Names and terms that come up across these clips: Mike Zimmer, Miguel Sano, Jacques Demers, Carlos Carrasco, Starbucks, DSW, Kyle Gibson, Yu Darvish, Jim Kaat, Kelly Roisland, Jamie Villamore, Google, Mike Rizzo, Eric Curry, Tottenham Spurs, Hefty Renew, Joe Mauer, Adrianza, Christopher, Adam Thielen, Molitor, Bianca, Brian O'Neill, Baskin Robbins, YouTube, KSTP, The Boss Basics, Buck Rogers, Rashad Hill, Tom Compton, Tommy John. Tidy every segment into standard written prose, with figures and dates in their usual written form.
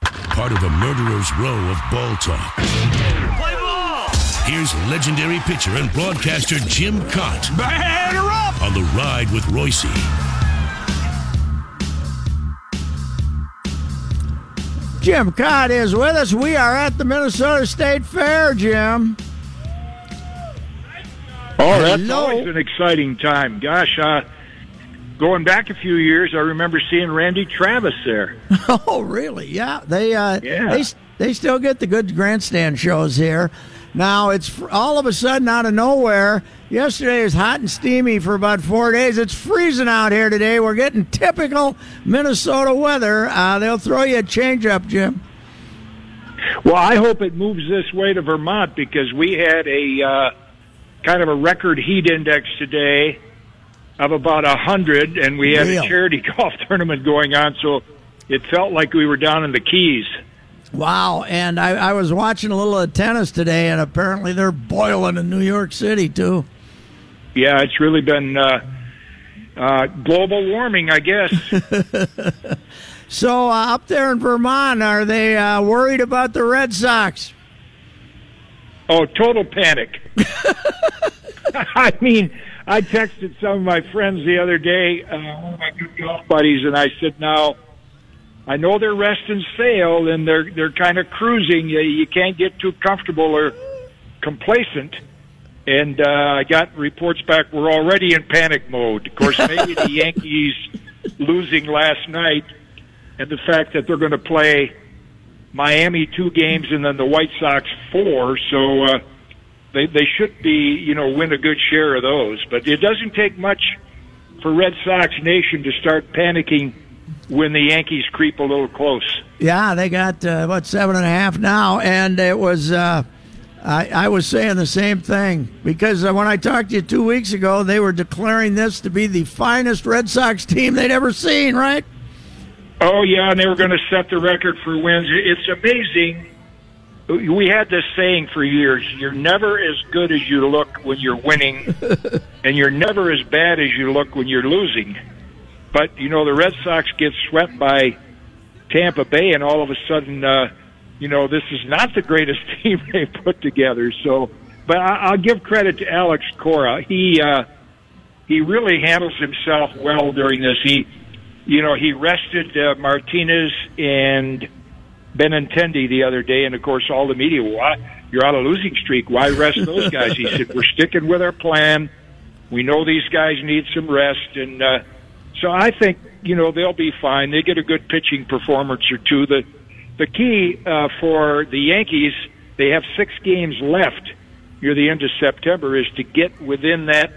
Part of a murderer's row of ball talk. Play ball! Here's legendary pitcher and broadcaster Jim Kaat. Batter up! On the ride with Royce. Jim Kaat is with us. We are at the Minnesota State Fair, Jim. Oh, that's always an exciting time. Gosh, going back a few years, I remember seeing Randy Travis there. Oh, really? Yeah, they still get the good grandstand shows here. Now it's all of a sudden out of nowhere. Yesterday was hot and steamy for about 4 days. It's freezing out here today. We're getting typical Minnesota weather. They'll throw you a changeup, Jim. Well, I hope it moves this way to Vermont because we had a kind of a record heat index today of about 100, and we had a charity golf tournament going on, so it felt like we were down in the Keys. Wow, and I was watching a little of tennis today, and apparently they're boiling in New York City, too. Yeah, it's really been global warming, I guess. So up there in Vermont, are they worried about the Red Sox? Oh, total panic. I mean, I texted some of my friends the other day, one of my good golf buddies, and I said, now, I know they're rest and sail, and they're kind of cruising. You can't get too comfortable or complacent. And I got reports back, we're already in panic mode. Of course, maybe the Yankees losing last night and the fact that they're going to play Miami 2 games and then the White Sox 4, so They should be, win a good share of those. But it doesn't take much for Red Sox Nation to start panicking when the Yankees creep a little close. Yeah, they got, 7.5 now. And it was, I was saying the same thing. Because when I talked to you 2 weeks ago, they were declaring this to be the finest Red Sox team they'd ever seen, right? Oh, yeah, and they were going to set the record for wins. It's amazing. We had this saying for years, you're never as good as you look when you're winning, and you're never as bad as you look when you're losing. But, the Red Sox get swept by Tampa Bay, and all of a sudden, this is not the greatest team they put together. So, but I'll give credit to Alex Cora. He really handles himself well during this. He rested Martinez and Benintendi the other day, and of course all the media, why, you're on a losing streak, why rest those guys? He said, we're sticking with our plan, we know these guys need some rest, and so I think they'll be fine. They get a good pitching performance or two. The key for the Yankees, they have 6 games left near the end of September, is to get within that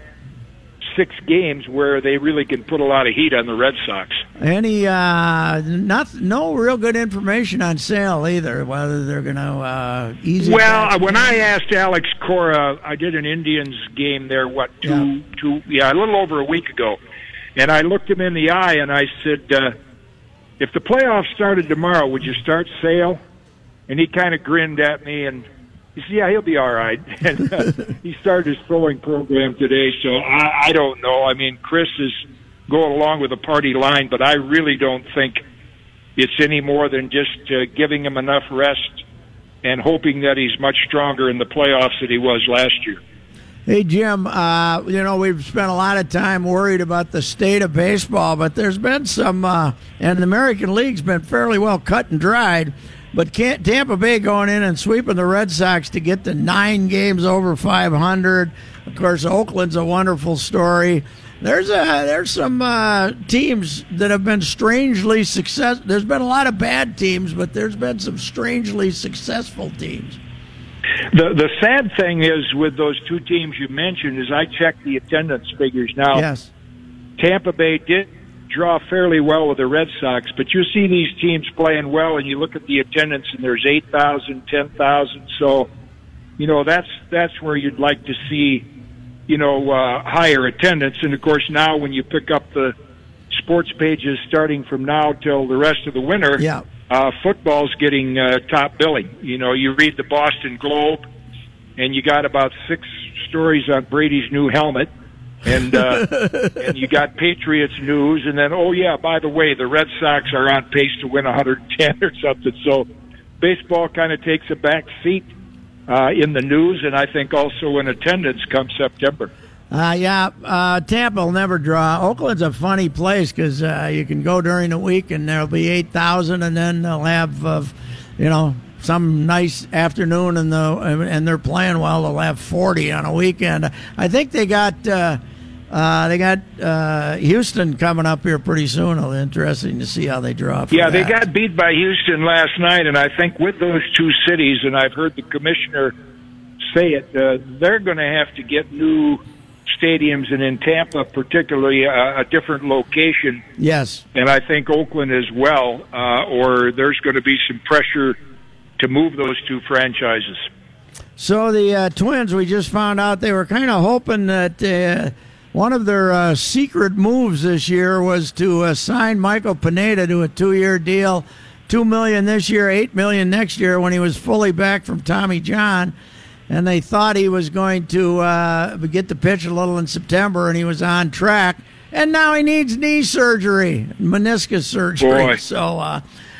6 games where they really can put a lot of heat on the Red Sox. Any no real good information on Sale either, whether they're going to ease it. Well, when I asked Alex Cora, I did an Indians game there, a little over a week ago, and I looked him in the eye and I said, if the playoffs started tomorrow, would you start Sale? And he kind of grinned at me and he said, yeah, he'll be all right. And he started his throwing program today, so I don't know. I mean, Chris is going along with the party line, but I really don't think it's any more than just giving him enough rest and hoping that he's much stronger in the playoffs than he was last year. Hey, Jim, we've spent a lot of time worried about the state of baseball, but there's been some, and the American League's been fairly well cut and dried, but can't Tampa Bay going in and sweeping the Red Sox to get to 9 games over 500. Of course, Oakland's a wonderful story. There's some teams that have been strangely successful. There's been a lot of bad teams, but there's been some strangely successful teams. The sad thing is with those two teams you mentioned is I checked the attendance figures now. Yes. Tampa Bay did draw fairly well with the Red Sox, but you see these teams playing well and you look at the attendance and there's 8,000, 10,000. So, that's where you'd like to see, higher attendance. And, of course, now when you pick up the sports pages starting from now till the rest of the winter, yeah. Football's getting top billing. You read the Boston Globe, and you got about 6 stories on Brady's new helmet, and and you got Patriots news, and then, oh, yeah, by the way, the Red Sox are on pace to win 110 or something. So baseball kind of takes a back seat in the news, and I think also in attendance come September. Tampa will never draw. Oakland's a funny place because you can go during the week and there'll be 8,000, and then they'll have, some nice afternoon and they're playing well. They'll have 40 on a weekend. I think they got Houston coming up here pretty soon. It'll be interesting to see how they draw. They got beat by Houston last night, and I think with those two cities, and I've heard the commissioner say it, they're going to have to get new stadiums, and in Tampa particularly a different location. Yes. And I think Oakland as well, or there's going to be some pressure to move those two franchises. So the Twins, we just found out they were kind of hoping that one of their secret moves this year was to sign Michael Pineda to a 2-year deal, $2 million this year, $8 million next year when he was fully back from Tommy John. And they thought he was going to get the pitch a little in September, and he was on track. And now he needs knee surgery, meniscus surgery. Boy. So,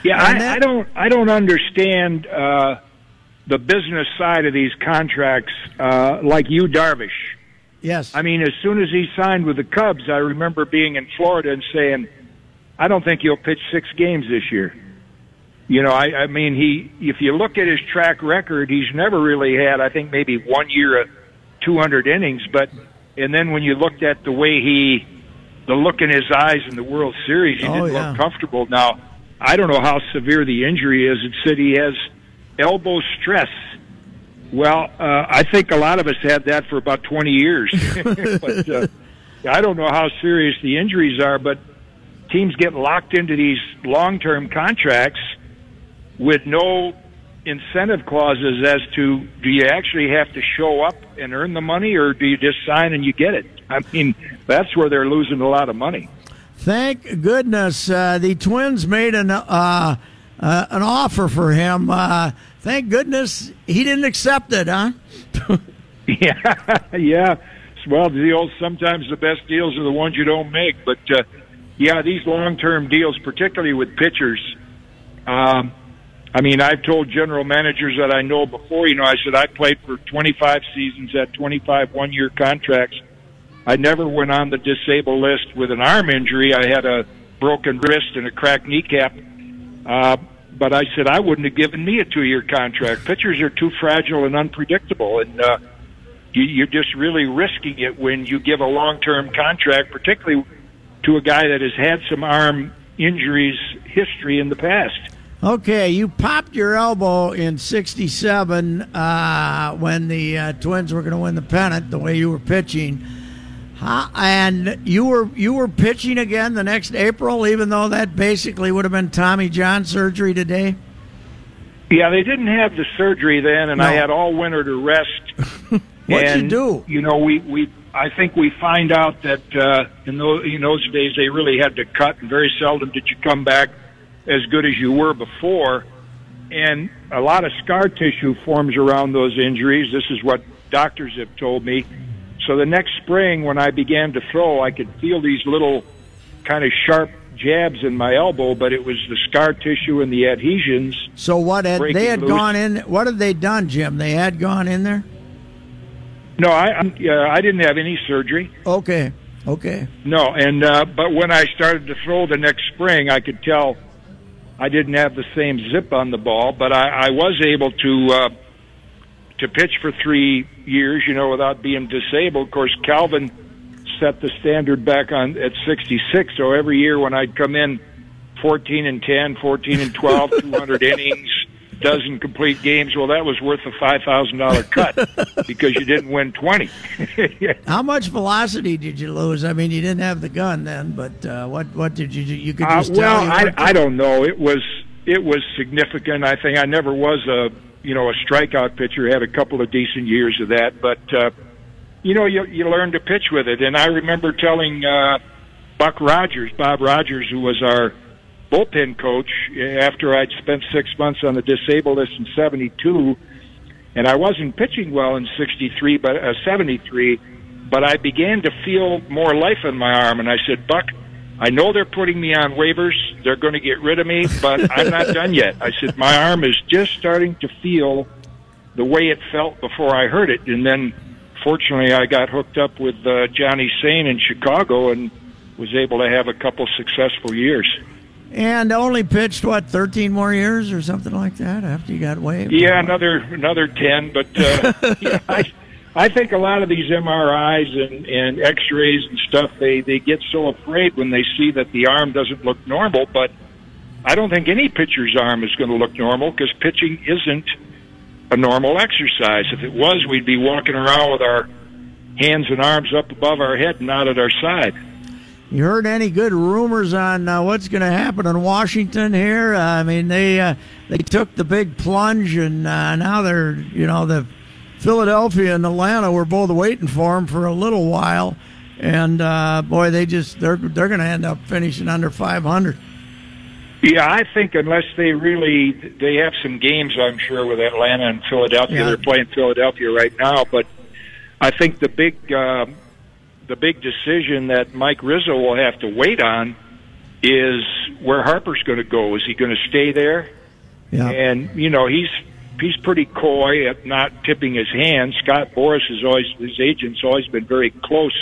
I don't understand the business side of these contracts, like Yu Darvish. Yes, I mean, as soon as he signed with the Cubs, I remember being in Florida and saying, "I don't think he'll pitch 6 games this year." I mean, if you look at his track record, he's never really had, I think, maybe 1 year of 200 innings. But, and then when you looked at the way the look in his eyes in the World Series, he didn't look comfortable. Now, I don't know how severe the injury is. It said he has elbow stress. Well, I think a lot of us had that for about 20 years. But I don't know how serious the injuries are, but teams get locked into these long-term contracts with no incentive clauses as to do you actually have to show up and earn the money, or do you just sign and you get it? I mean, that's where they're losing a lot of money. Thank goodness the Twins made an offer for him. Thank goodness he didn't accept it, huh? Yeah. Well, sometimes the best deals are the ones you don't make. But, these long-term deals, particularly with pitchers, I've told general managers that I know before, I said I played for 25 seasons at 25 one-year contracts. I never went on the disabled list with an arm injury. I had a broken wrist and a cracked kneecap. But I said I wouldn't have given me a 2-year contract. Pitchers are too fragile and unpredictable, and you're just really risking it when you give a long-term contract, particularly to a guy that has had some arm injuries history in the past. Okay, you popped your elbow in 67 when the Twins were going to win the pennant the way you were pitching. And you were pitching again the next April, even though that basically would have been Tommy John surgery today? Yeah, they didn't have the surgery then, and no. I had all winter to rest. What'd you do? I think we find out that in those days they really had to cut, and very seldom did you come back as good as you were before, and a lot of scar tissue forms around those injuries. This is what doctors have told me. So the next spring when I began to throw, I could feel these little kind of sharp jabs in my elbow, but it was the scar tissue and the adhesions. So what had they had loose. Gone in? What had they done, Jim? They had gone in there? No, I didn't have any surgery. Okay. No, and but when I started to throw the next spring, I could tell I didn't have the same zip on the ball, but I was able to pitch for 3 years, you know, without being disabled. Of course, Calvin set the standard back on at 66, so every year when I'd come in, 14 and 10, 14 and 12, 200 innings, dozen complete games. Well, that was worth a $5,000 cut because you didn't win 20. Yeah. How much velocity did you lose? I mean, you didn't have the gun then, but what did you do? You could just tell. Well, I don't know. It was significant. I think I never was a strikeout pitcher. I had a couple of decent years of that, but you learn to pitch with it. And I remember telling Buck Rogers, Bob Rogers, who was our bullpen coach, after I'd spent 6 months on the disabled list in 72, and I wasn't pitching well in 73 but 73, but I began to feel more life in my arm, and I said, Buck, I know they're putting me on waivers, they're going to get rid of me, but I'm not done yet. I said, my arm is just starting to feel the way it felt before I hurt it. And then fortunately I got hooked up with Johnny Sain in Chicago and was able to have a couple successful years. And only pitched, 13 more years or something like that after you got waived? Yeah, another 10. But yeah, I think a lot of these MRIs and X-rays and stuff, they get so afraid when they see that the arm doesn't look normal. But I don't think any pitcher's arm is going to look normal because pitching isn't a normal exercise. If it was, we'd be walking around with our hands and arms up above our head and not at our side. You heard any good rumors on what's going to happen in Washington here? I mean, they took the big plunge, and now they're, the Philadelphia and Atlanta were both waiting for them for a little while, and boy, they're going to end up finishing under 500. Yeah, I think unless they have some games, I'm sure, with Atlanta and Philadelphia. Yeah. They're playing Philadelphia right now, but I think the big decision that Mike Rizzo will have to wait on is where Harper's going to go. Is he going to stay there? Yeah. And, he's pretty coy at not tipping his hand. Scott Boras, his agent's always been very close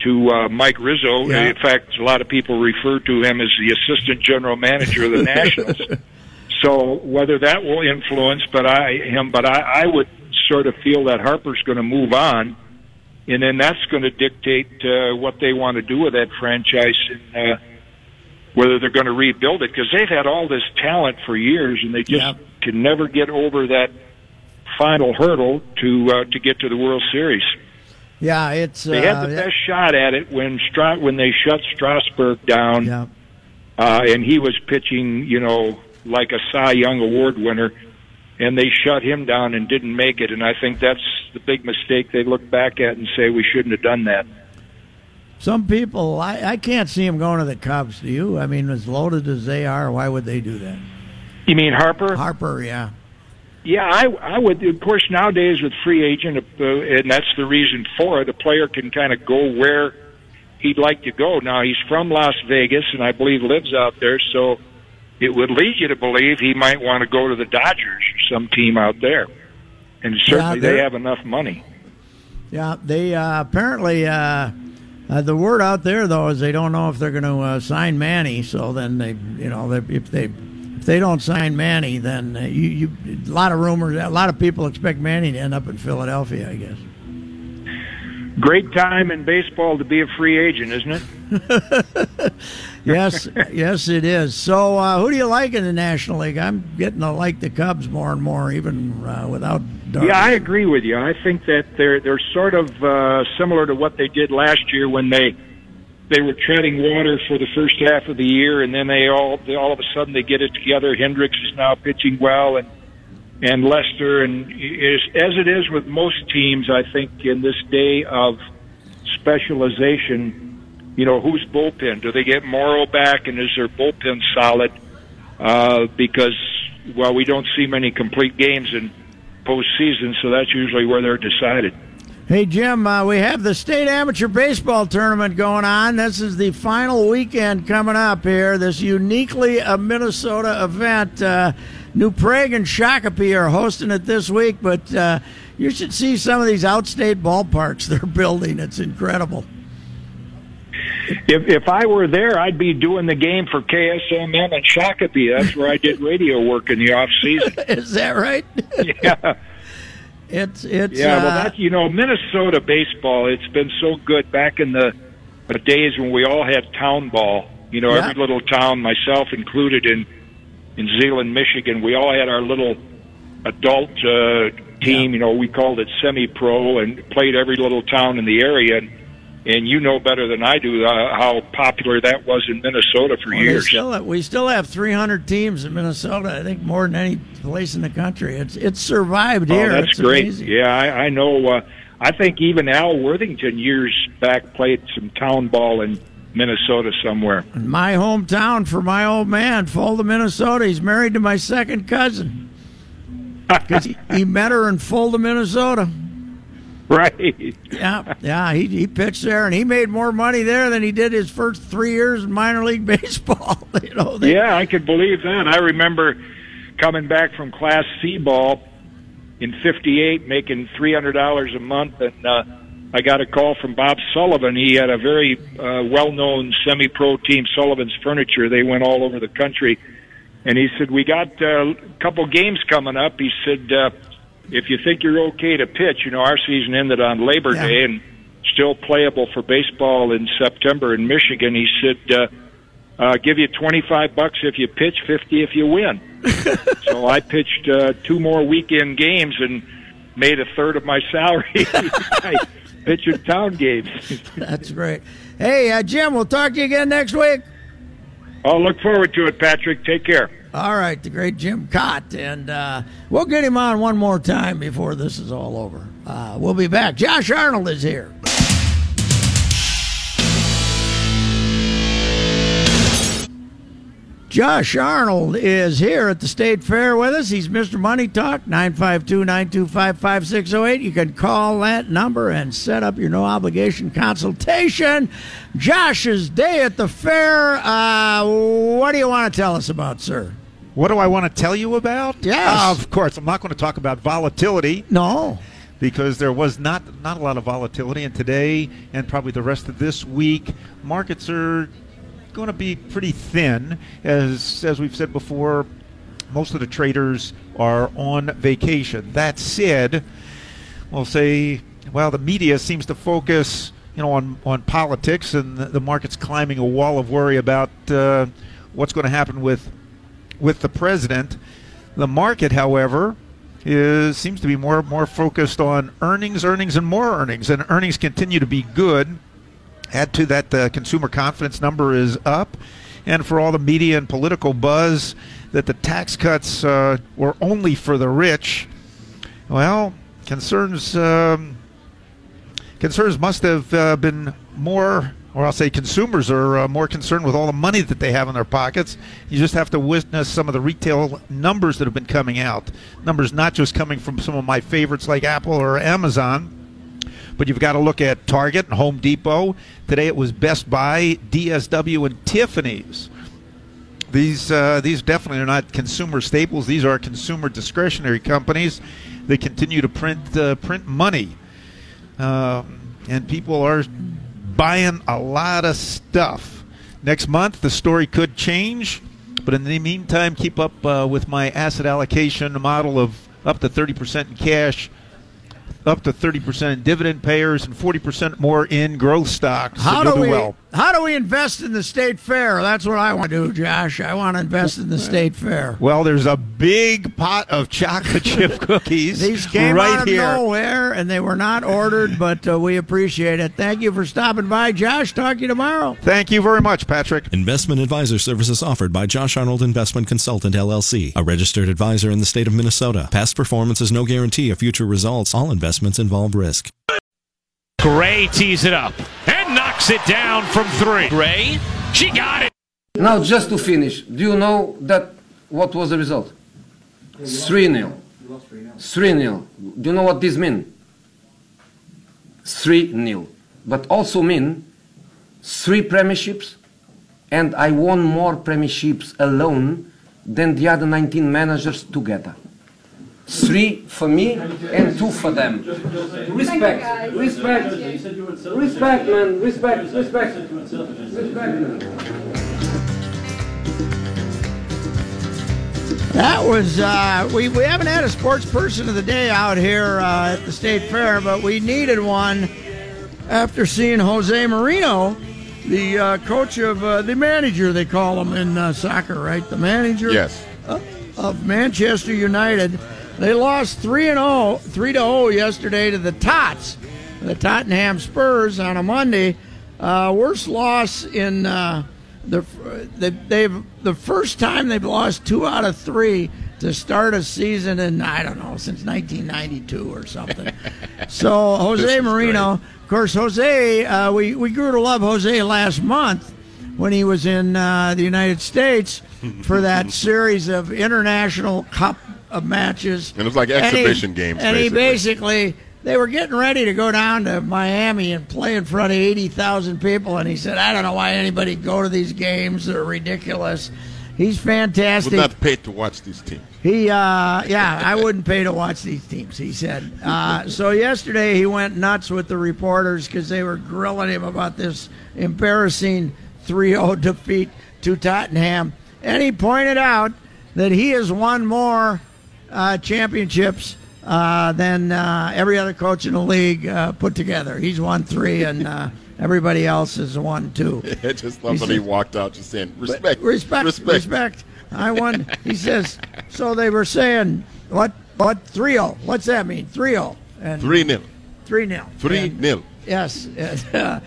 to Mike Rizzo. Yeah. In fact, a lot of people refer to him as the assistant general manager of the Nationals. So whether that will influence I would sort of feel that Harper's going to move on. And then that's going to dictate what they want to do with that franchise and whether they're going to rebuild it. Because they've had all this talent for years, and they just can never get over that final hurdle to get to the World Series. Yeah, they had the best shot at it when they shut Strasburg down, and he was pitching, like a Cy Young Award winner. And they shut him down and didn't make it. And I think that's the big mistake they look back at and say, we shouldn't have done that. Some people, I can't see him going to the Cubs, do you? I mean, as loaded as they are, why would they do that? You mean Harper? Harper, yeah. Yeah, I would. Of course, nowadays with free agent, and that's the reason for it, a player can kind of go where he'd like to go. Now, he's from Las Vegas and I believe lives out there, so it would lead you to believe he might want to go to the Dodgers or some team out there. And certainly they have enough money. Yeah, they apparently, the word out there, though, is they don't know if they're going to sign Manny. So then if they don't sign Manny, then a lot of rumors, a lot of people expect Manny to end up in Philadelphia, I guess. Great time in baseball to be a free agent, isn't it? Yes, it is. So who do you like in the National League? I'm getting to like the Cubs more and more, even without Darvish. Yeah, I agree with you. I think that they're sort of similar to what they did last year when they were treading water for the first half of the year, and then they all of a sudden they get it together. Hendricks is now pitching well, and Lester, and as it is with most teams, I think in this day of specialization, who's bullpen? Do they get Morrow back, and is their bullpen solid? Because, we don't see many complete games in postseason, so that's usually where they're decided. Hey, Jim, we have the state amateur baseball tournament going on. This is the final weekend coming up here, this uniquely a Minnesota event. New Prague and Shakopee are hosting it this week, but You should see some of these outstate ballparks they're building. It's incredible. If I were there, I'd be doing the game for KSMN and Shakopee. That's where I did radio work in the off season. Is that right? Yeah. Well, Minnesota baseball, it's been so good back in the days when we all had town ball. Every little town, myself included, in Zeeland, Michigan, we all had our little adult team. We called it semi-pro and played every little town in the area. And you know better than I do how popular that was in Minnesota for years. We still have 300 teams in Minnesota, I think, more than any place in the country. It's survived here. That's it's great. Amazing. Yeah, I know. I think even Al Worthington years back played some town ball in Minnesota somewhere. In my hometown for my old man, Fulda, Minnesota. He's married to my second cousin. Because he met her in Fulda, Minnesota. Right. Yeah. He pitched there, and he made more money there than he did his first 3 years in minor league baseball. Yeah, I could believe that. I remember coming back from Class C ball in '58, making $300 a month, and I got a call from Bob Sullivan. He had a very well-known semi-pro team, Sullivan's Furniture. They went all over the country, and he said, "We got a couple games coming up." He said, if you think you're okay to pitch, our season ended on Labor Day and still playable for baseball in September in Michigan. He said, give you $25 if you pitch, $50 if you win. So I pitched two more weekend games and made a third of my salary by pitching town games. That's great. Hey, Jim, we'll talk to you again next week. I'll look forward to it, Patrick. Take care. All right, the great Jim Kaat, and we'll get him on one more time before this is all over. We'll be back. Josh Arnold is here. Josh Arnold is here at the State Fair with us. He's Mr. Money Talk, 952-925-5608. You can call that number and set up your no-obligation consultation. Josh's day at the fair. What do you want to tell us about, sir? What do I want to tell you about? Yes. Of course. I'm not going to talk about volatility. No. Because there was not a lot of volatility. And today and probably the rest of this week, markets are going to be pretty thin. As we've said before, most of the traders are on vacation. That said, we'll say, the media seems to focus on politics, and the market's climbing a wall of worry about what's going to happen with the president. The market, however, seems to be more focused on earnings, and more earnings, and earnings continue to be good. Add to that, the consumer confidence number is up. And for all the media and political buzz that the tax cuts were only for the rich, concerns must have been more, or I'll say consumers are more concerned with all the money that they have in their pockets. You just have to witness some of the retail numbers that have been coming out. Numbers not just coming from some of my favorites like Apple or Amazon, but you've got to look at Target and Home Depot. Today it was Best Buy, DSW, and Tiffany's. These definitely are not consumer staples. These are consumer discretionary companies. They continue to print money. And people are buying a lot of stuff. Next month, the story could change. But in the meantime, keep up with my asset allocation model of up to 30% in cash, up to 30% in dividend payers, and 40% more in growth stocks. How do we invest in the State Fair? That's what I want to do, Josh. I want to invest in the State Fair. Well, there's a big pot of chocolate chip cookies. These came out of nowhere, and they were not ordered, but we appreciate it. Thank you for stopping by, Josh. Talk to you tomorrow. Thank you very much, Patrick. Investment advisor services offered by Josh Arnold Investment Consultant, LLC, a registered advisor in the state of Minnesota. Past performance is no guarantee of future results. All investments involve risk. Gray tees it up and knocks it down from three. Gray, she got it. Now, just to finish, do you know that what was the result? 3-0. 3-0. Do you know what this means? 3-0. But also mean 3 premierships, and I won more premierships alone than the other 19 managers together. 3 for me and 2 for them. Respect, respect, respect, man, respect, respect, respect. That was, we haven't had a sports person of the day out here at the State Fair, but we needed one after seeing Jose Mourinho, the coach of, the manager they call him in soccer, right? The manager of Manchester United. They lost 3-0 yesterday to the Tots, the Tottenham Spurs, on a Monday. Worst loss in the first time they've lost 2 out of 3 to start a season in, I don't know, since 1992 or something. So Jose Mourinho, of course, Jose, we grew to love Jose last month when he was in the United States for that series of International Cup of matches. And it was like exhibition games. And basically, they were getting ready to go down to Miami and play in front of 80,000 people. And he said, I don't know why anybody go to these games. They're ridiculous. He's fantastic. Would not pay to watch these teams. He, I wouldn't pay to watch these teams, he said. So yesterday he went nuts with the reporters because they were grilling him about this embarrassing 3-0 defeat to Tottenham. And he pointed out that he has won more championships than every other coach in the league put together. He's won 3, and everybody else has won 2. I just love when he walked out just saying, respect, respect, respect, respect. I won. He says, so they were saying, what, 3-0? What's that mean? 3-0. 3-0. 3-0. 3-0. Yes. The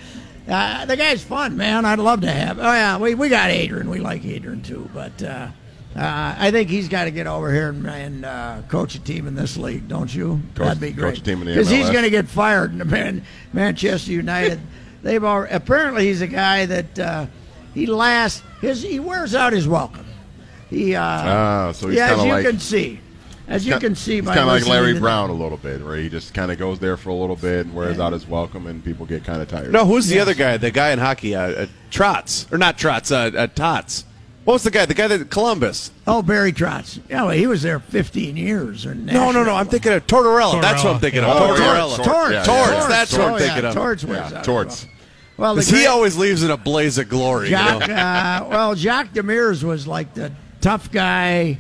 guy's fun, man. I'd love to have him. Oh, yeah, we got Adrian. We like Adrian, too, but... I think he's got to get over here and coach a team in this league, don't you? That'd be great. Coach a team in the MLS. Because he's going to get fired in Manchester United. Apparently, he's a guy that he wears out his welcome. So he's kind of like, as you can see, he's kind of like Larry Brown a little bit, where he just kind of goes there for a little bit and wears out his welcome, and people get kind of tired. No, who's the other guy? The guy in hockey, Tots. What was the guy? The guy that Columbus. Oh, Barry Trotz. Yeah, well, he was there 15 years. No. I'm thinking of Tortorella. That's what I'm thinking of. Tortorella. Torts. That's what I'm thinking of. Torts. Torts. Well, he always leaves in a blaze of glory. Jacques, Jacques Demers was like the tough guy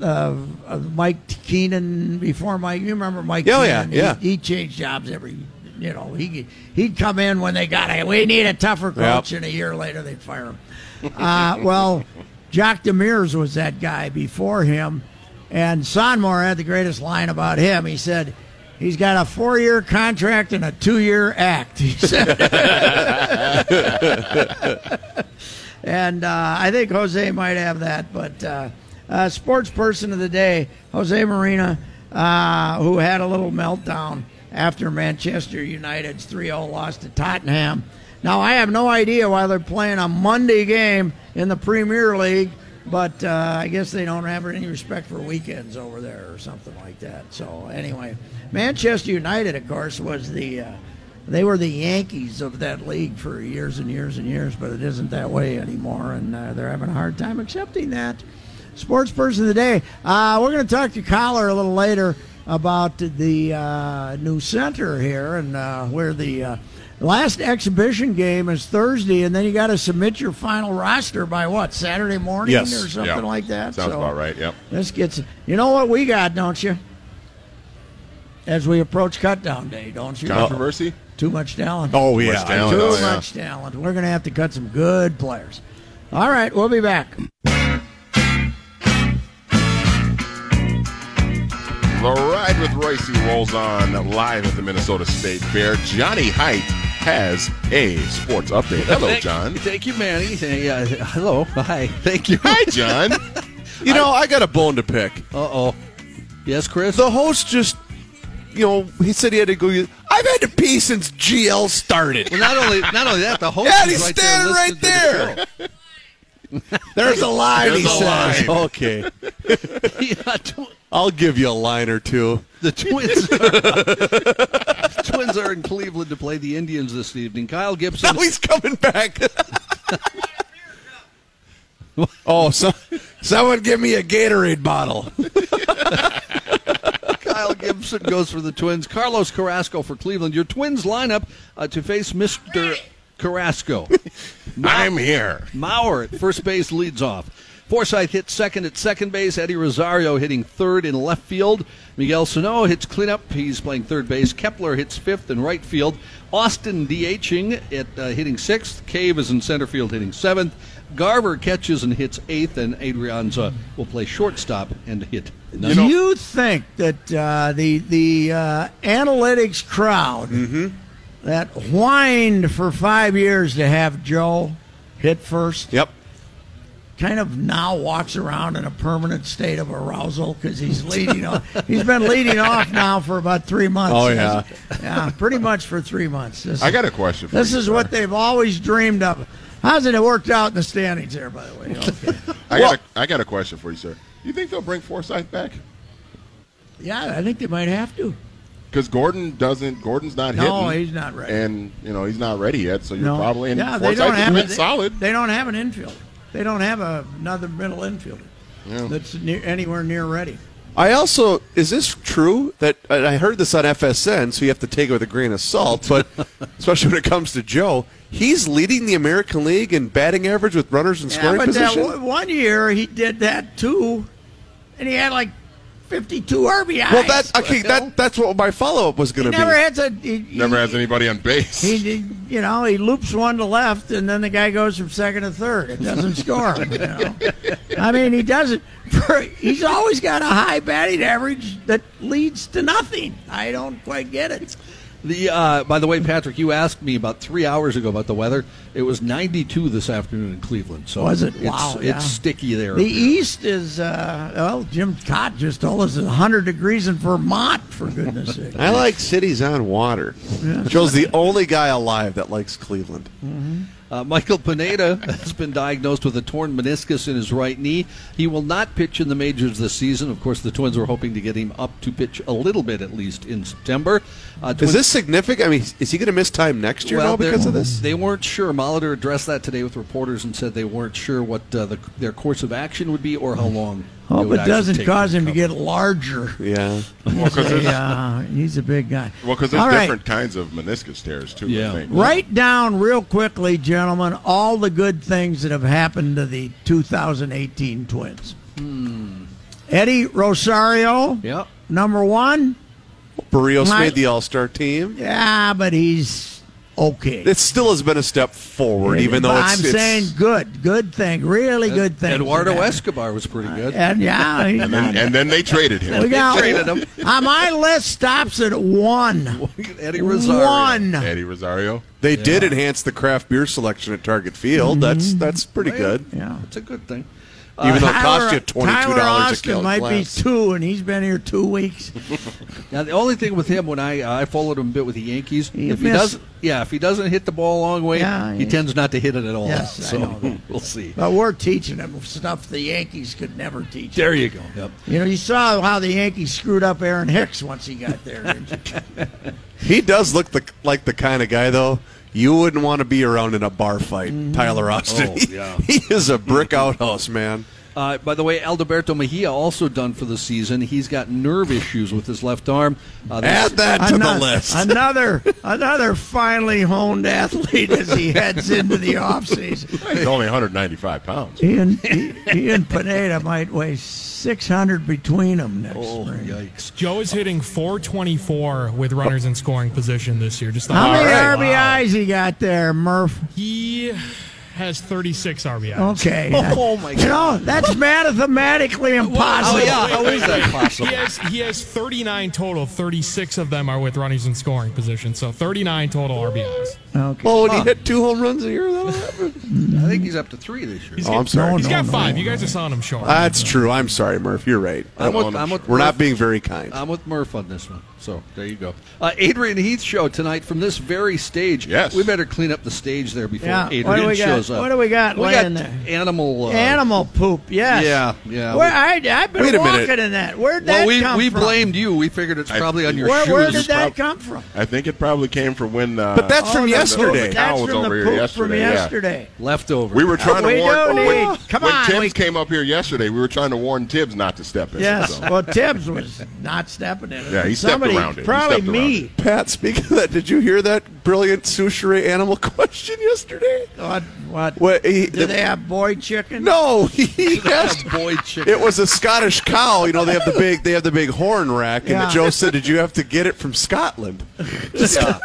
of Mike Keenan before Mike. You remember Mike Keenan? Yeah. He changed jobs every. You know, he'd come in when they got it. We need a tougher coach, and a year later they'd fire him. Jacques Demers was that guy before him, and Sonmore had the greatest line about him. He said, he's got a 4-year contract and a 2-year act, he said. And I think Jose might have that, but sports person of the day, Jose Mourinho, who had a little meltdown after Manchester United's 3-0 loss to Tottenham. Now, I have no idea why they're playing a Monday game in the Premier League, but I guess they don't have any respect for weekends over there or something like that. So, anyway, Manchester United, of course, was they were the Yankees of that league for years and years and years, but it isn't that way anymore, and they're having a hard time accepting that. Sports person of the day. We're going to talk to Coller a little later about the new center here and where the last exhibition game is Thursday, and then you got to submit your final roster by what, Saturday morning or something like that? Sounds about right, This gets, you know what we got, don't you? As we approach cutdown day, don't you? Controversy? Too much talent. Oh, yeah. Too much talent. We're going to have to cut some good players. All right, we'll be back. The Ride with Royce rolls on live at the Minnesota State Fair. Johnny Height has a sports update. Hello, John. Thank you, Manny. Hello. Hi. Thank you. Hi, John. I got a bone to pick. Uh-oh. Yes, Chris? The host just, he said he had to go. I've had to pee since GL started. Well, not only that, the host is right there. Yeah, he's standing right there. There's a line, he says. Okay. I'll give you a line or two. The twins are in Cleveland to play the Indians this evening. Kyle Gibson. Now he's coming back. Someone give me a Gatorade bottle. Gibson goes for the Twins. Carlos Carrasco for Cleveland. Your Twins lineup to face Mr. Carrasco. I'm here. Mauer at first base leads off. Forsythe hits second at second base. Eddie Rosario hitting third in left field. Miguel Sano hits cleanup. He's playing third base. Kepler hits fifth in right field. Austin DHing at hitting sixth. Cave is in center field hitting seventh. Garver catches and hits eighth. And Adrianza will play shortstop and hit. Do you think that the analytics crowd that whined for 5 years to have Joe hit first? Yep. Kind of now walks around in a permanent state of arousal because he's leading off. He's been leading off now for about 3 months. Oh, yeah. Yeah, pretty much for 3 months. I got a question for you. This is what they've always dreamed of. How's it worked out in the standings here, by the way? Okay. I got a question for you, sir. You think they'll bring Forsythe back? Yeah, I think they might have to. Because Gordon's not hitting. No, he's not ready. And, he's not ready yet, so you're probably in. Yeah, they don't have an infield. They don't have another middle infielder that's anywhere near ready. I also, is this true that, I heard this on FSN, so you have to take it with a grain of salt, but especially when it comes to Joe, he's leading the American League in batting average with runners in scoring position? That one year he did that too, and he had like 52 RBIs. Well, that's what my follow-up was going to be. Never has anybody on base. He loops one to left, and then the guy goes from second to third. It doesn't score. I mean, he doesn't. He's always got a high batting average that leads to nothing. I don't quite get it. By the way, Patrick, you asked me about 3 hours ago about the weather. It was 92 this afternoon in Cleveland. So was it? Wow, it's sticky there. The East is, Jim Kaat just told us it's 100 degrees in Vermont, for goodness sake. I like cities on water. Yeah. Joe's the only guy alive that likes Cleveland. Mm-hmm. Michael Pineda has been diagnosed with a torn meniscus in his right knee. He will not pitch in the majors this season. Of course, the Twins were hoping to get him up to pitch a little bit at least in September. Is this significant? I mean, is he going to miss time next year because of this? They weren't sure. Molitor addressed that today with reporters and said they weren't sure what their course of action would be or how long. Oh, but it doesn't cause him to get larger. Yeah. He's a big guy. Well, because there's different kinds of meniscus tears, too. Yeah. I think. Write down real quickly, gentlemen, all the good things that have happened to the 2018 Twins. Eddie Rosario, number one. Barrios made the All-Star team. Yeah, but he's okay. It still has been a step forward, even though I'm saying good thing, really good thing. Eduardo Escobar was pretty good. And then they traded him. They traded him. My list stops at one. Eddie Rosario. They did enhance the craft beer selection at Target Field. Mm-hmm. That's pretty good. Yeah, it's a good thing. Even though it cost you $22 a gallon. Might be two, and he's been here 2 weeks. Now the only thing with him, when I followed him a bit with the Yankees, if he doesn't hit the ball a long way, he tends not to hit it at all. Yes, so we'll see. But we're teaching him stuff the Yankees could never teach. There you go. Yep. You saw how the Yankees screwed up Aaron Hicks once he got there. Didn't you? He does look like the kind of guy though. You wouldn't want to be around in a bar fight, Tyler Austin. Oh, yeah. He is a brick outhouse, man. By the way, Alberto Mejia also done for the season. He's got nerve issues with his left arm. Add that to the list. Another finely honed athlete as he heads into the offseason. He's only 195 pounds. He and Pineda might weigh 600 between them next spring. Yikes. Joe is hitting 424 with runners in scoring position this year. How many RBIs he got there, Murph? He has 36 RBIs. Okay. Oh my God. That's mathematically impossible. How is that possible? He has 39 total. 36 of them are with runners in scoring position. So 39 total RBIs. Okay. Well, when he hit 2 home runs a year, that'll happen. I think he's up to 3 this year. I'm sorry. He's got 5. You guys are selling him short. That's true. I'm sorry, Murph. You're right. We're not being very kind. I'm with Murph on this one. So there you go. Adrian Heath show tonight from this very stage. Yes. We better clean up the stage there before Adrian shows there's a... What do we got laying there? Animal poop, yes. Yeah. I've been walking in that. Where'd that come from? We blamed you. We figured it's probably on your shoes. Where did that come from? I think it probably came from when... but that's from yesterday. That's from the poop from yesterday. Leftover. We were trying to warn... Come on. When Tibbs came up here yesterday, we were trying to warn Tibbs not to step in. Yes, well, Tibbs was not stepping in. Yeah, he stepped around it. Probably me. Pat, speaking of that, did you hear that brilliant Souchere animal question yesterday? What? Do they have boy chicken? No, he asked. Boy chicken. It was a Scottish cow. You know, they have the big horn rack, and Joe said, "Did you have to get it from Scotland?" Jeez.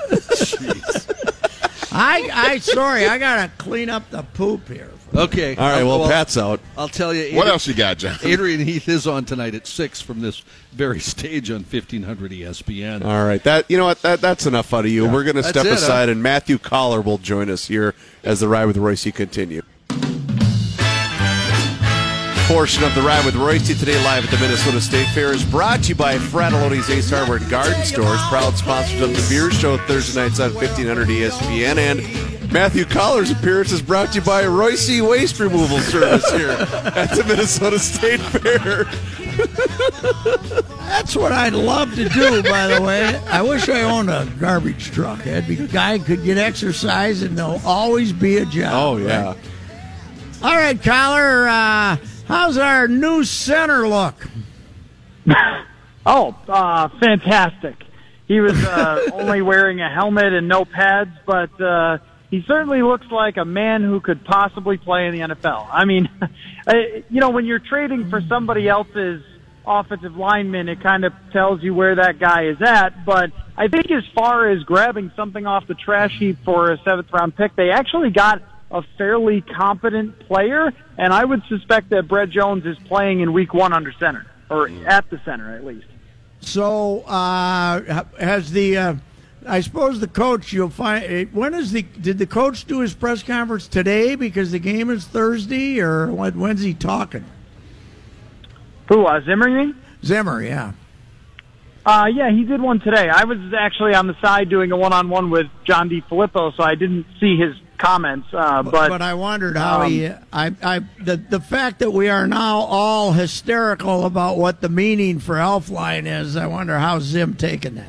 I gotta clean up the poop here. Okay. All right, well, Pat's out. I'll tell you. What else you got, John? Adrian Heath is on tonight at 6 from this very stage on 1500 ESPN. All right. That's enough out of you. Yeah. We're going to step aside, and Matthew Coller will join us here as the Ride with Royce continues. Portion of the Ride with Royce today live at the Minnesota State Fair is brought to you by Fratelloni's Ace Hardware and Garden Stores, proud sponsors of the Beer Show Thursday nights on 1500 ESPN, and Matthew Coller's appearance is brought to you by Royce Waste Removal Service here at the Minnesota State Fair. That's what I'd love to do, by the way. I wish I owned a garbage truck. That guy could get exercise and there'll always be a job. Oh, yeah. Right? All right, Coller, how's our new center look? Fantastic. He was only wearing a helmet and no pads, but he certainly looks like a man who could possibly play in the NFL. I mean, when you're trading for somebody else's offensive lineman, it kind of tells you where that guy is at. But I think as far as grabbing something off the trash heap for a seventh-round pick, they actually got a fairly competent player, and I would suspect that Brett Jones is playing in Week 1 under center, or at the center at least. So, has the I suppose the coach, you'll find, did the coach do his press conference today because the game is Thursday, or when's he talking? Who, Zimmer, you mean? Zimmer, yeah. Yeah, he did one today. I was actually on the side doing a one-on-one with John DeFilippo, so I didn't see his comments, but I wondered how the fact that we are now all hysterical about what the meaning for Elfline is, I wonder how Zim taken that.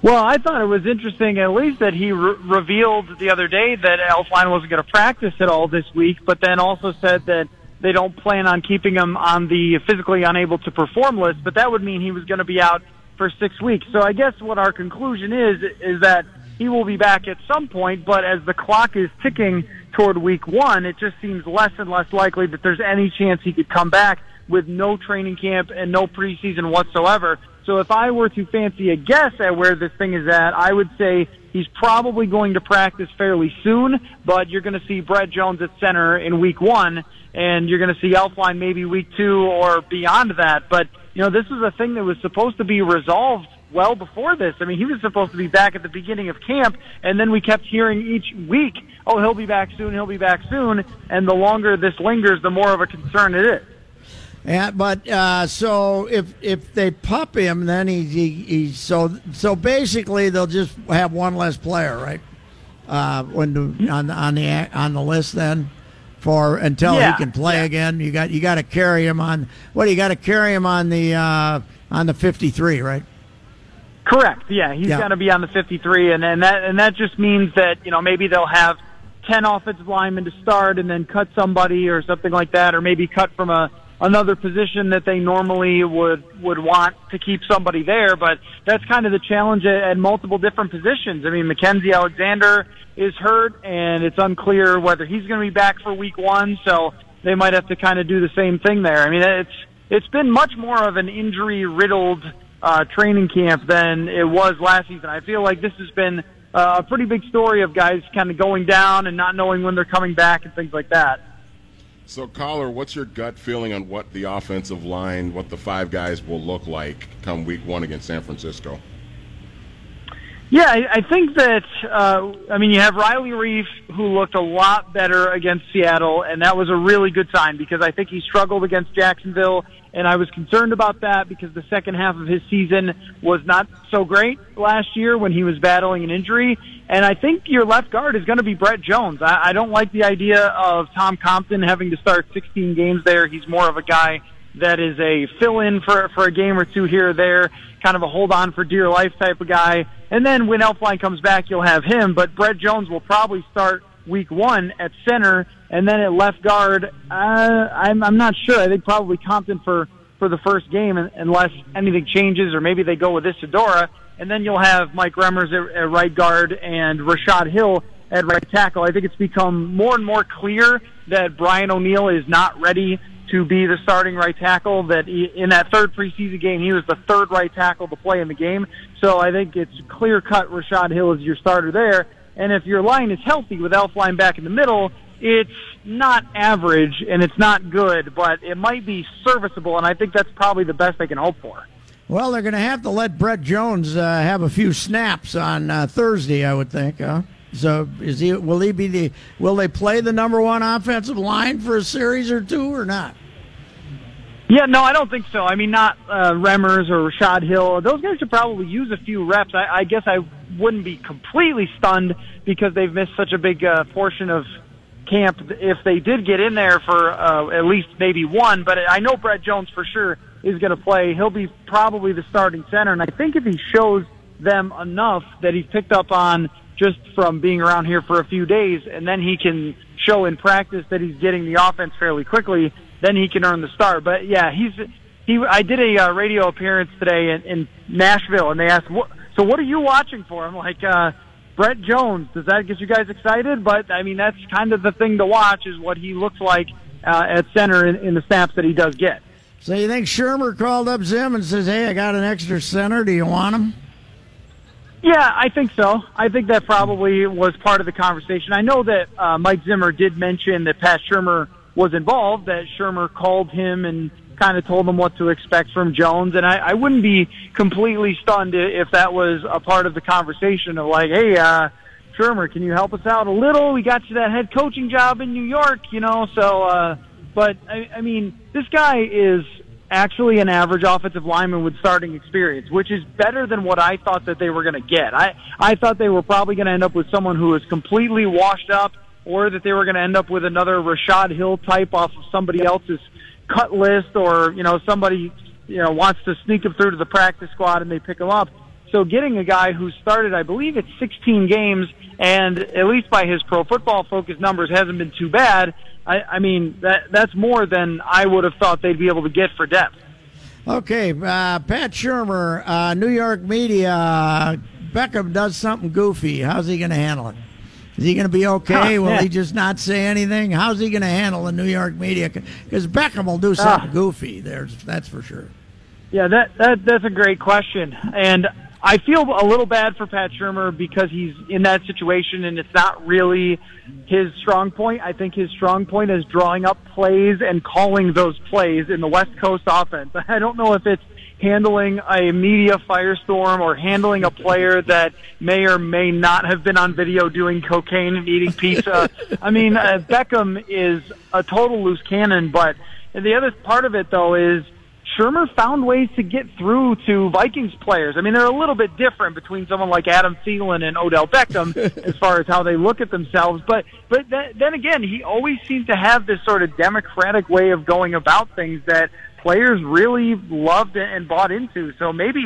Well, I thought it was interesting at least that he revealed the other day that Elfline wasn't going to practice at all this week, but then also said that they don't plan on keeping him on the physically unable to perform list, but that would mean he was going to be out for 6 weeks. So I guess what our conclusion is that he will be back at some point, but as the clock is ticking toward Week 1, it just seems less and less likely that there's any chance he could come back with no training camp and no preseason whatsoever. So if I were to fancy a guess at where this thing is at, I would say he's probably going to practice fairly soon, but you're going to see Brett Jones at center in Week 1, and you're going to see Elfline maybe Week 2 or beyond that. But, this is a thing that was supposed to be resolved well before this. I mean, he was supposed to be back at the beginning of camp, and then we kept hearing each week, oh, he'll be back soon, and the longer this lingers, the more of a concern it is. Yeah, but so if they pup him, then he's so basically they'll just have one less player, right? On the list then for until he can play again. You got to carry him on. What, you got to carry him on the 53, right? Correct. Yeah, he's going to be on the 53, and that just means that maybe they'll have 10 offensive linemen to start, and then cut somebody or something like that, or maybe cut from another position that they normally would want to keep somebody there. But that's kind of the challenge at multiple different positions. I mean, Mackenzie Alexander is hurt, and it's unclear whether he's going to be back for Week 1, so they might have to kind of do the same thing there. I mean, it's been much more of an injury riddled training camp than it was last season. I feel like this has been a pretty big story of guys kind of going down and not knowing when they're coming back and things like that. So, Coller, what's your gut feeling on what the offensive line, what the five guys will look like come Week 1 against San Francisco? Yeah, I think that, you have Riley Reif, who looked a lot better against Seattle, and that was a really good sign because I think he struggled against Jacksonville, and I was concerned about that because the second half of his season was not so great last year when he was battling an injury. And I think your left guard is going to be Brett Jones. I don't like the idea of Tom Compton having to start 16 games there. He's more of a guy that is a fill-in for a game or two here or there, kind of a hold-on-for-dear-life type of guy. And then when Elflein comes back, you'll have him. But Brett Jones will probably start week one at center, and then at left guard, I'm not sure. I think probably Compton for the first game, unless anything changes, or maybe they go with Isadora. And then you'll have Mike Remmers at right guard and Rashad Hill at right tackle. I think it's become more and more clear that Brian O'Neill is not ready to be the starting right tackle, that in that third preseason game, he was the third right tackle to play in the game. So I think it's clear-cut Rashad Hill is your starter there. And if your line is healthy with Elflein back in the middle, it's not average and it's not good, but it might be serviceable, and I think that's probably the best they can hope for. Well, they're going to have to let Brett Jones have a few snaps on Thursday, I would think, huh? So will they play the number one offensive line for a series or two or not? Yeah, no, I don't think so. I mean, not Remmers or Rashad Hill. Those guys should probably use a few reps. I guess I wouldn't be completely stunned because they've missed such a big portion of camp if they did get in there for at least maybe one. But I know Brett Jones for sure is going to play. He'll be probably the starting center. And I think if he shows them enough that he's picked up on just from being around here for a few days, and then he can show in practice that he's getting the offense fairly quickly, then he can earn the start. But yeah, I did a radio appearance today in Nashville, and they asked, so what are you watching for? I'm like, Brett Jones, does that get you guys excited? But I mean, that's kind of the thing to watch, is what he looks like at center in the snaps that he does get. So you think Shurmur called up Zim and says, hey, I got an extra center, do you want him? Yeah, I think so. I think that probably was part of the conversation. I know that Mike Zimmer did mention that Pat Shurmur was involved, that Shurmur called him and kind of told him what to expect from Jones, and I wouldn't be completely stunned if that was a part of the conversation of like, hey, Shurmur, can you help us out a little? We got you that head coaching job in New York, you know, so, but, I mean, this guy is actually an average offensive lineman with starting experience, which is better than what I thought that they were going to get. I thought they were probably going to end up with someone who was completely washed up, or that they were going to end up with another Rashad Hill type off of somebody else's cut list, or, you know, somebody, you know, wants to sneak him through to the practice squad and they pick him up. So getting a guy who started, I believe it's 16 games, and at least by his Pro Football Focus numbers hasn't been too bad, I mean, that's more than I would have thought they'd be able to get for depth. Okay, Pat Shurmur, New York media, Beckham does something goofy. How's he going to handle it? Is he going to be okay? Will he just not say anything? How's he going to handle the New York media? Because Beckham will do something goofy. That's for sure. Yeah, that's a great question. And I feel a little bad for Pat Shurmur because he's in that situation and it's not really his strong point. I think his strong point is drawing up plays and calling those plays in the West Coast offense. I don't know if it's handling a media firestorm or handling a player that may or may not have been on video doing cocaine and eating pizza. I mean, Beckham is a total loose cannon, but the other part of it, though, is Shurmur found ways to get through to Vikings players. I mean, they're a little bit different between someone like Adam Thielen and Odell Beckham as far as how they look at themselves. But then again, he always seems to have this sort of democratic way of going about things that players really loved and bought into. So maybe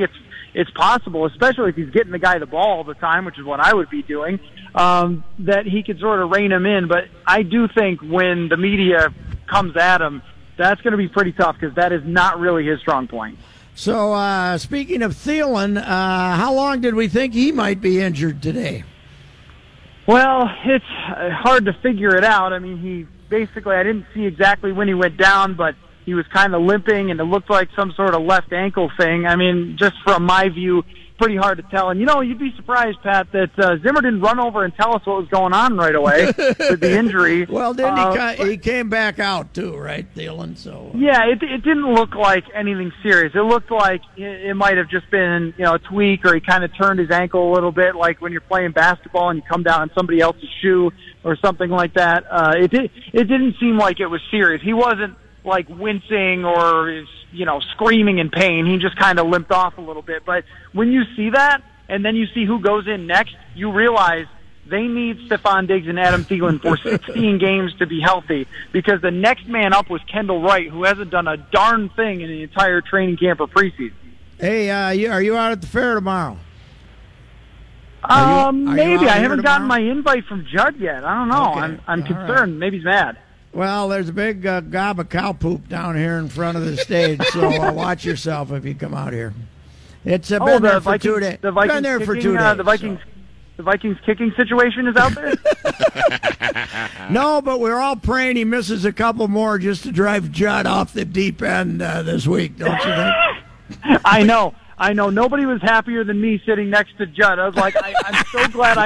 it's possible, especially if he's getting the guy the ball all the time, which is what I would be doing, that he could sort of rein him in. But I do think when the media comes at him, that's going to be pretty tough because that is not really his strong point. So speaking of Thielen, how long did we think he might be injured today? Well, it's hard to figure it out. I mean, I didn't see exactly when he went down, but He was kind of limping, and it looked like some sort of left ankle thing. I mean, just from my view, pretty hard to tell. And, you know, you'd be surprised, Pat, that Zimmer didn't run over and tell us what was going on right away with the injury. Well, then he came back out, too, right, Thielen? So, yeah, it didn't look like anything serious. It looked like it might have just been, you know, a tweak, or he kind of turned his ankle a little bit, like when you're playing basketball and you come down on somebody else's shoe or something like that. It didn't seem like it was serious. He wasn't, like, wincing or, you know, screaming in pain. He just kind of limped off a little bit. But when you see that, and then you see who goes in next, you realize they need Stephon Diggs and Adam Thielen for 16 games to be healthy, because the next man up was Kendall Wright, who hasn't done a darn thing in the entire training camp or preseason. Hey, are you out at the fair tomorrow? Maybe. I haven't gotten my invite from Judd yet. I don't know. Okay. I'm concerned. Right. Maybe he's mad. Well, there's a big gob of cow poop down here in front of the stage, so watch yourself if you come out here. It's been there for 2 days. Been there for 2 days. The Vikings kicking situation is out there? No, but we're all praying he misses a couple more just to drive Judd off the deep end this week, don't you think? I know. Nobody was happier than me sitting next to Judd. I was like, I'm so glad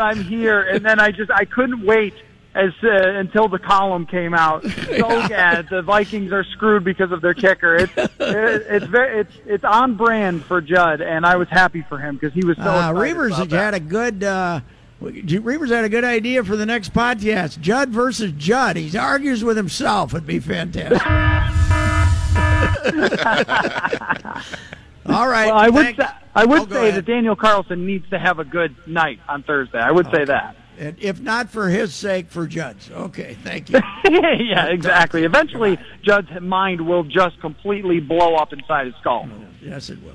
I'm here. And then I couldn't wait. Until the column came out, so the Vikings are screwed because of their kicker. It's on brand for Judd, and I was happy for him because he was so. Reavers had a good idea for the next podcast. Judd versus Judd. He argues with himself. It'd be fantastic. All right. Well, I would say that Daniel Carlson needs to have a good night on Thursday. I would say that. And if not for his sake, for Judd's. Okay, thank you. Yeah, exactly. Eventually, Judd's mind will just completely blow up inside his skull. Yes, it will.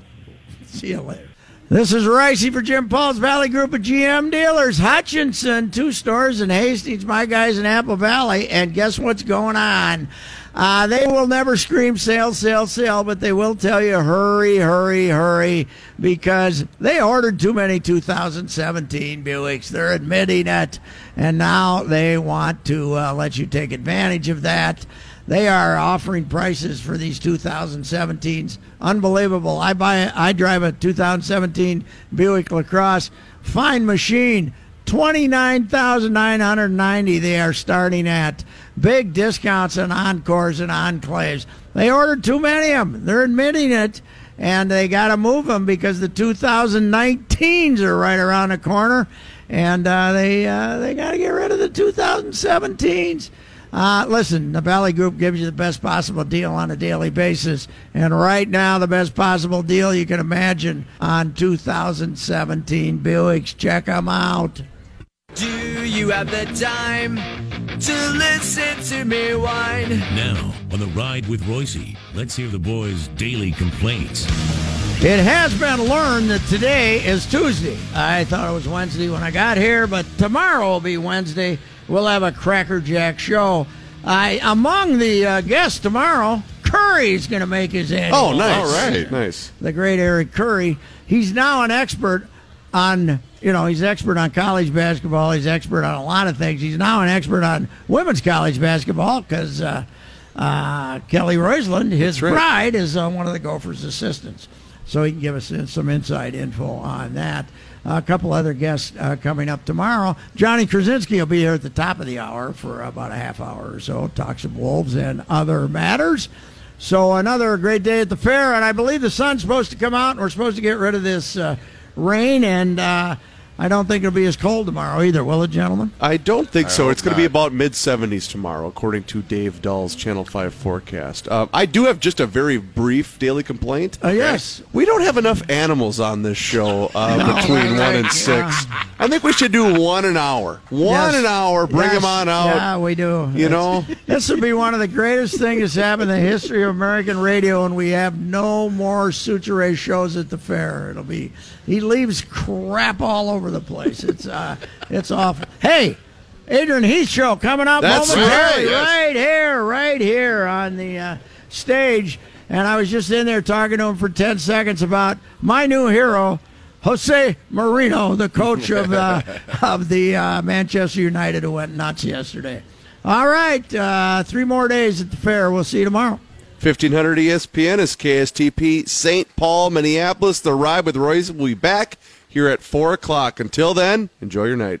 See you later. This is Ricey for Jim Paul's Valley Group of GM Dealers. Hutchinson, 2 stores in Hastings, my guys in Apple Valley. And guess what's going on? They will never scream sale, sale, sale, but they will tell you hurry, hurry, hurry, because they ordered too many 2017 Buicks. They're admitting it, and now they want to let you take advantage of that. They are offering prices for these 2017s. Unbelievable. I drive a 2017 Buick LaCrosse. Fine machine. $29,990 they are starting at. Big discounts on Encores and Enclaves. They ordered too many of them. They're admitting it, and they got to move them because the 2019s are right around the corner, and they got to get rid of the 2017s. Listen, the Valley Group gives you the best possible deal on a daily basis. And right now, the best possible deal you can imagine on 2017 Buicks. Check them out. Do you have the time to listen to me whine? Now, on The Ride with Roycey, let's hear the boys' daily complaints. It has been learned that today is Tuesday. I thought it was Wednesday when I got here, but tomorrow will be Wednesday. We'll have a Cracker Jack show. Among the guests tomorrow, Curry's going to make his annual. Oh, nice. All right, nice. The great Eric Curry. He's now an expert on, you know, he's expert on college basketball. He's expert on a lot of things. He's now an expert on women's college basketball because Kelly Roisland, his bride, is one of the Gophers' assistants. So he can give us some inside info on that. A couple other guests coming up tomorrow. Johnny Krasinski will be here at the top of the hour for about a half hour or so. Talks of Wolves and other matters. So another great day at the fair. And I believe the sun's supposed to come out, and we're supposed to get rid of this rain. And I don't think it'll be as cold tomorrow either, will it, gentlemen? I don't think so. It's going to be about mid-70s tomorrow, according to Dave Dahl's Channel 5 forecast. I do have just a very brief daily complaint. Yes. We don't have enough animals on this show between 1 and 6. I think we should do one an hour. Bring them on out. Yeah, we do. You know? This would be one of the greatest things that's happened in the history of American radio, and we have no more Suture shows at the fair. It'll be... He leaves crap all over the place. It's awful. Hey, Adrian Heath show coming up momentarily, right here on the stage. And I was just in there talking to him for 10 seconds about my new hero, Jose Mourinho, the coach of the Manchester United, who went nuts yesterday. All right, 3 more days at the fair. We'll see you tomorrow. 1500 ESPN is KSTP St. Paul, Minneapolis. The Ride with Royce will be back here at 4 o'clock. Until then, enjoy your night.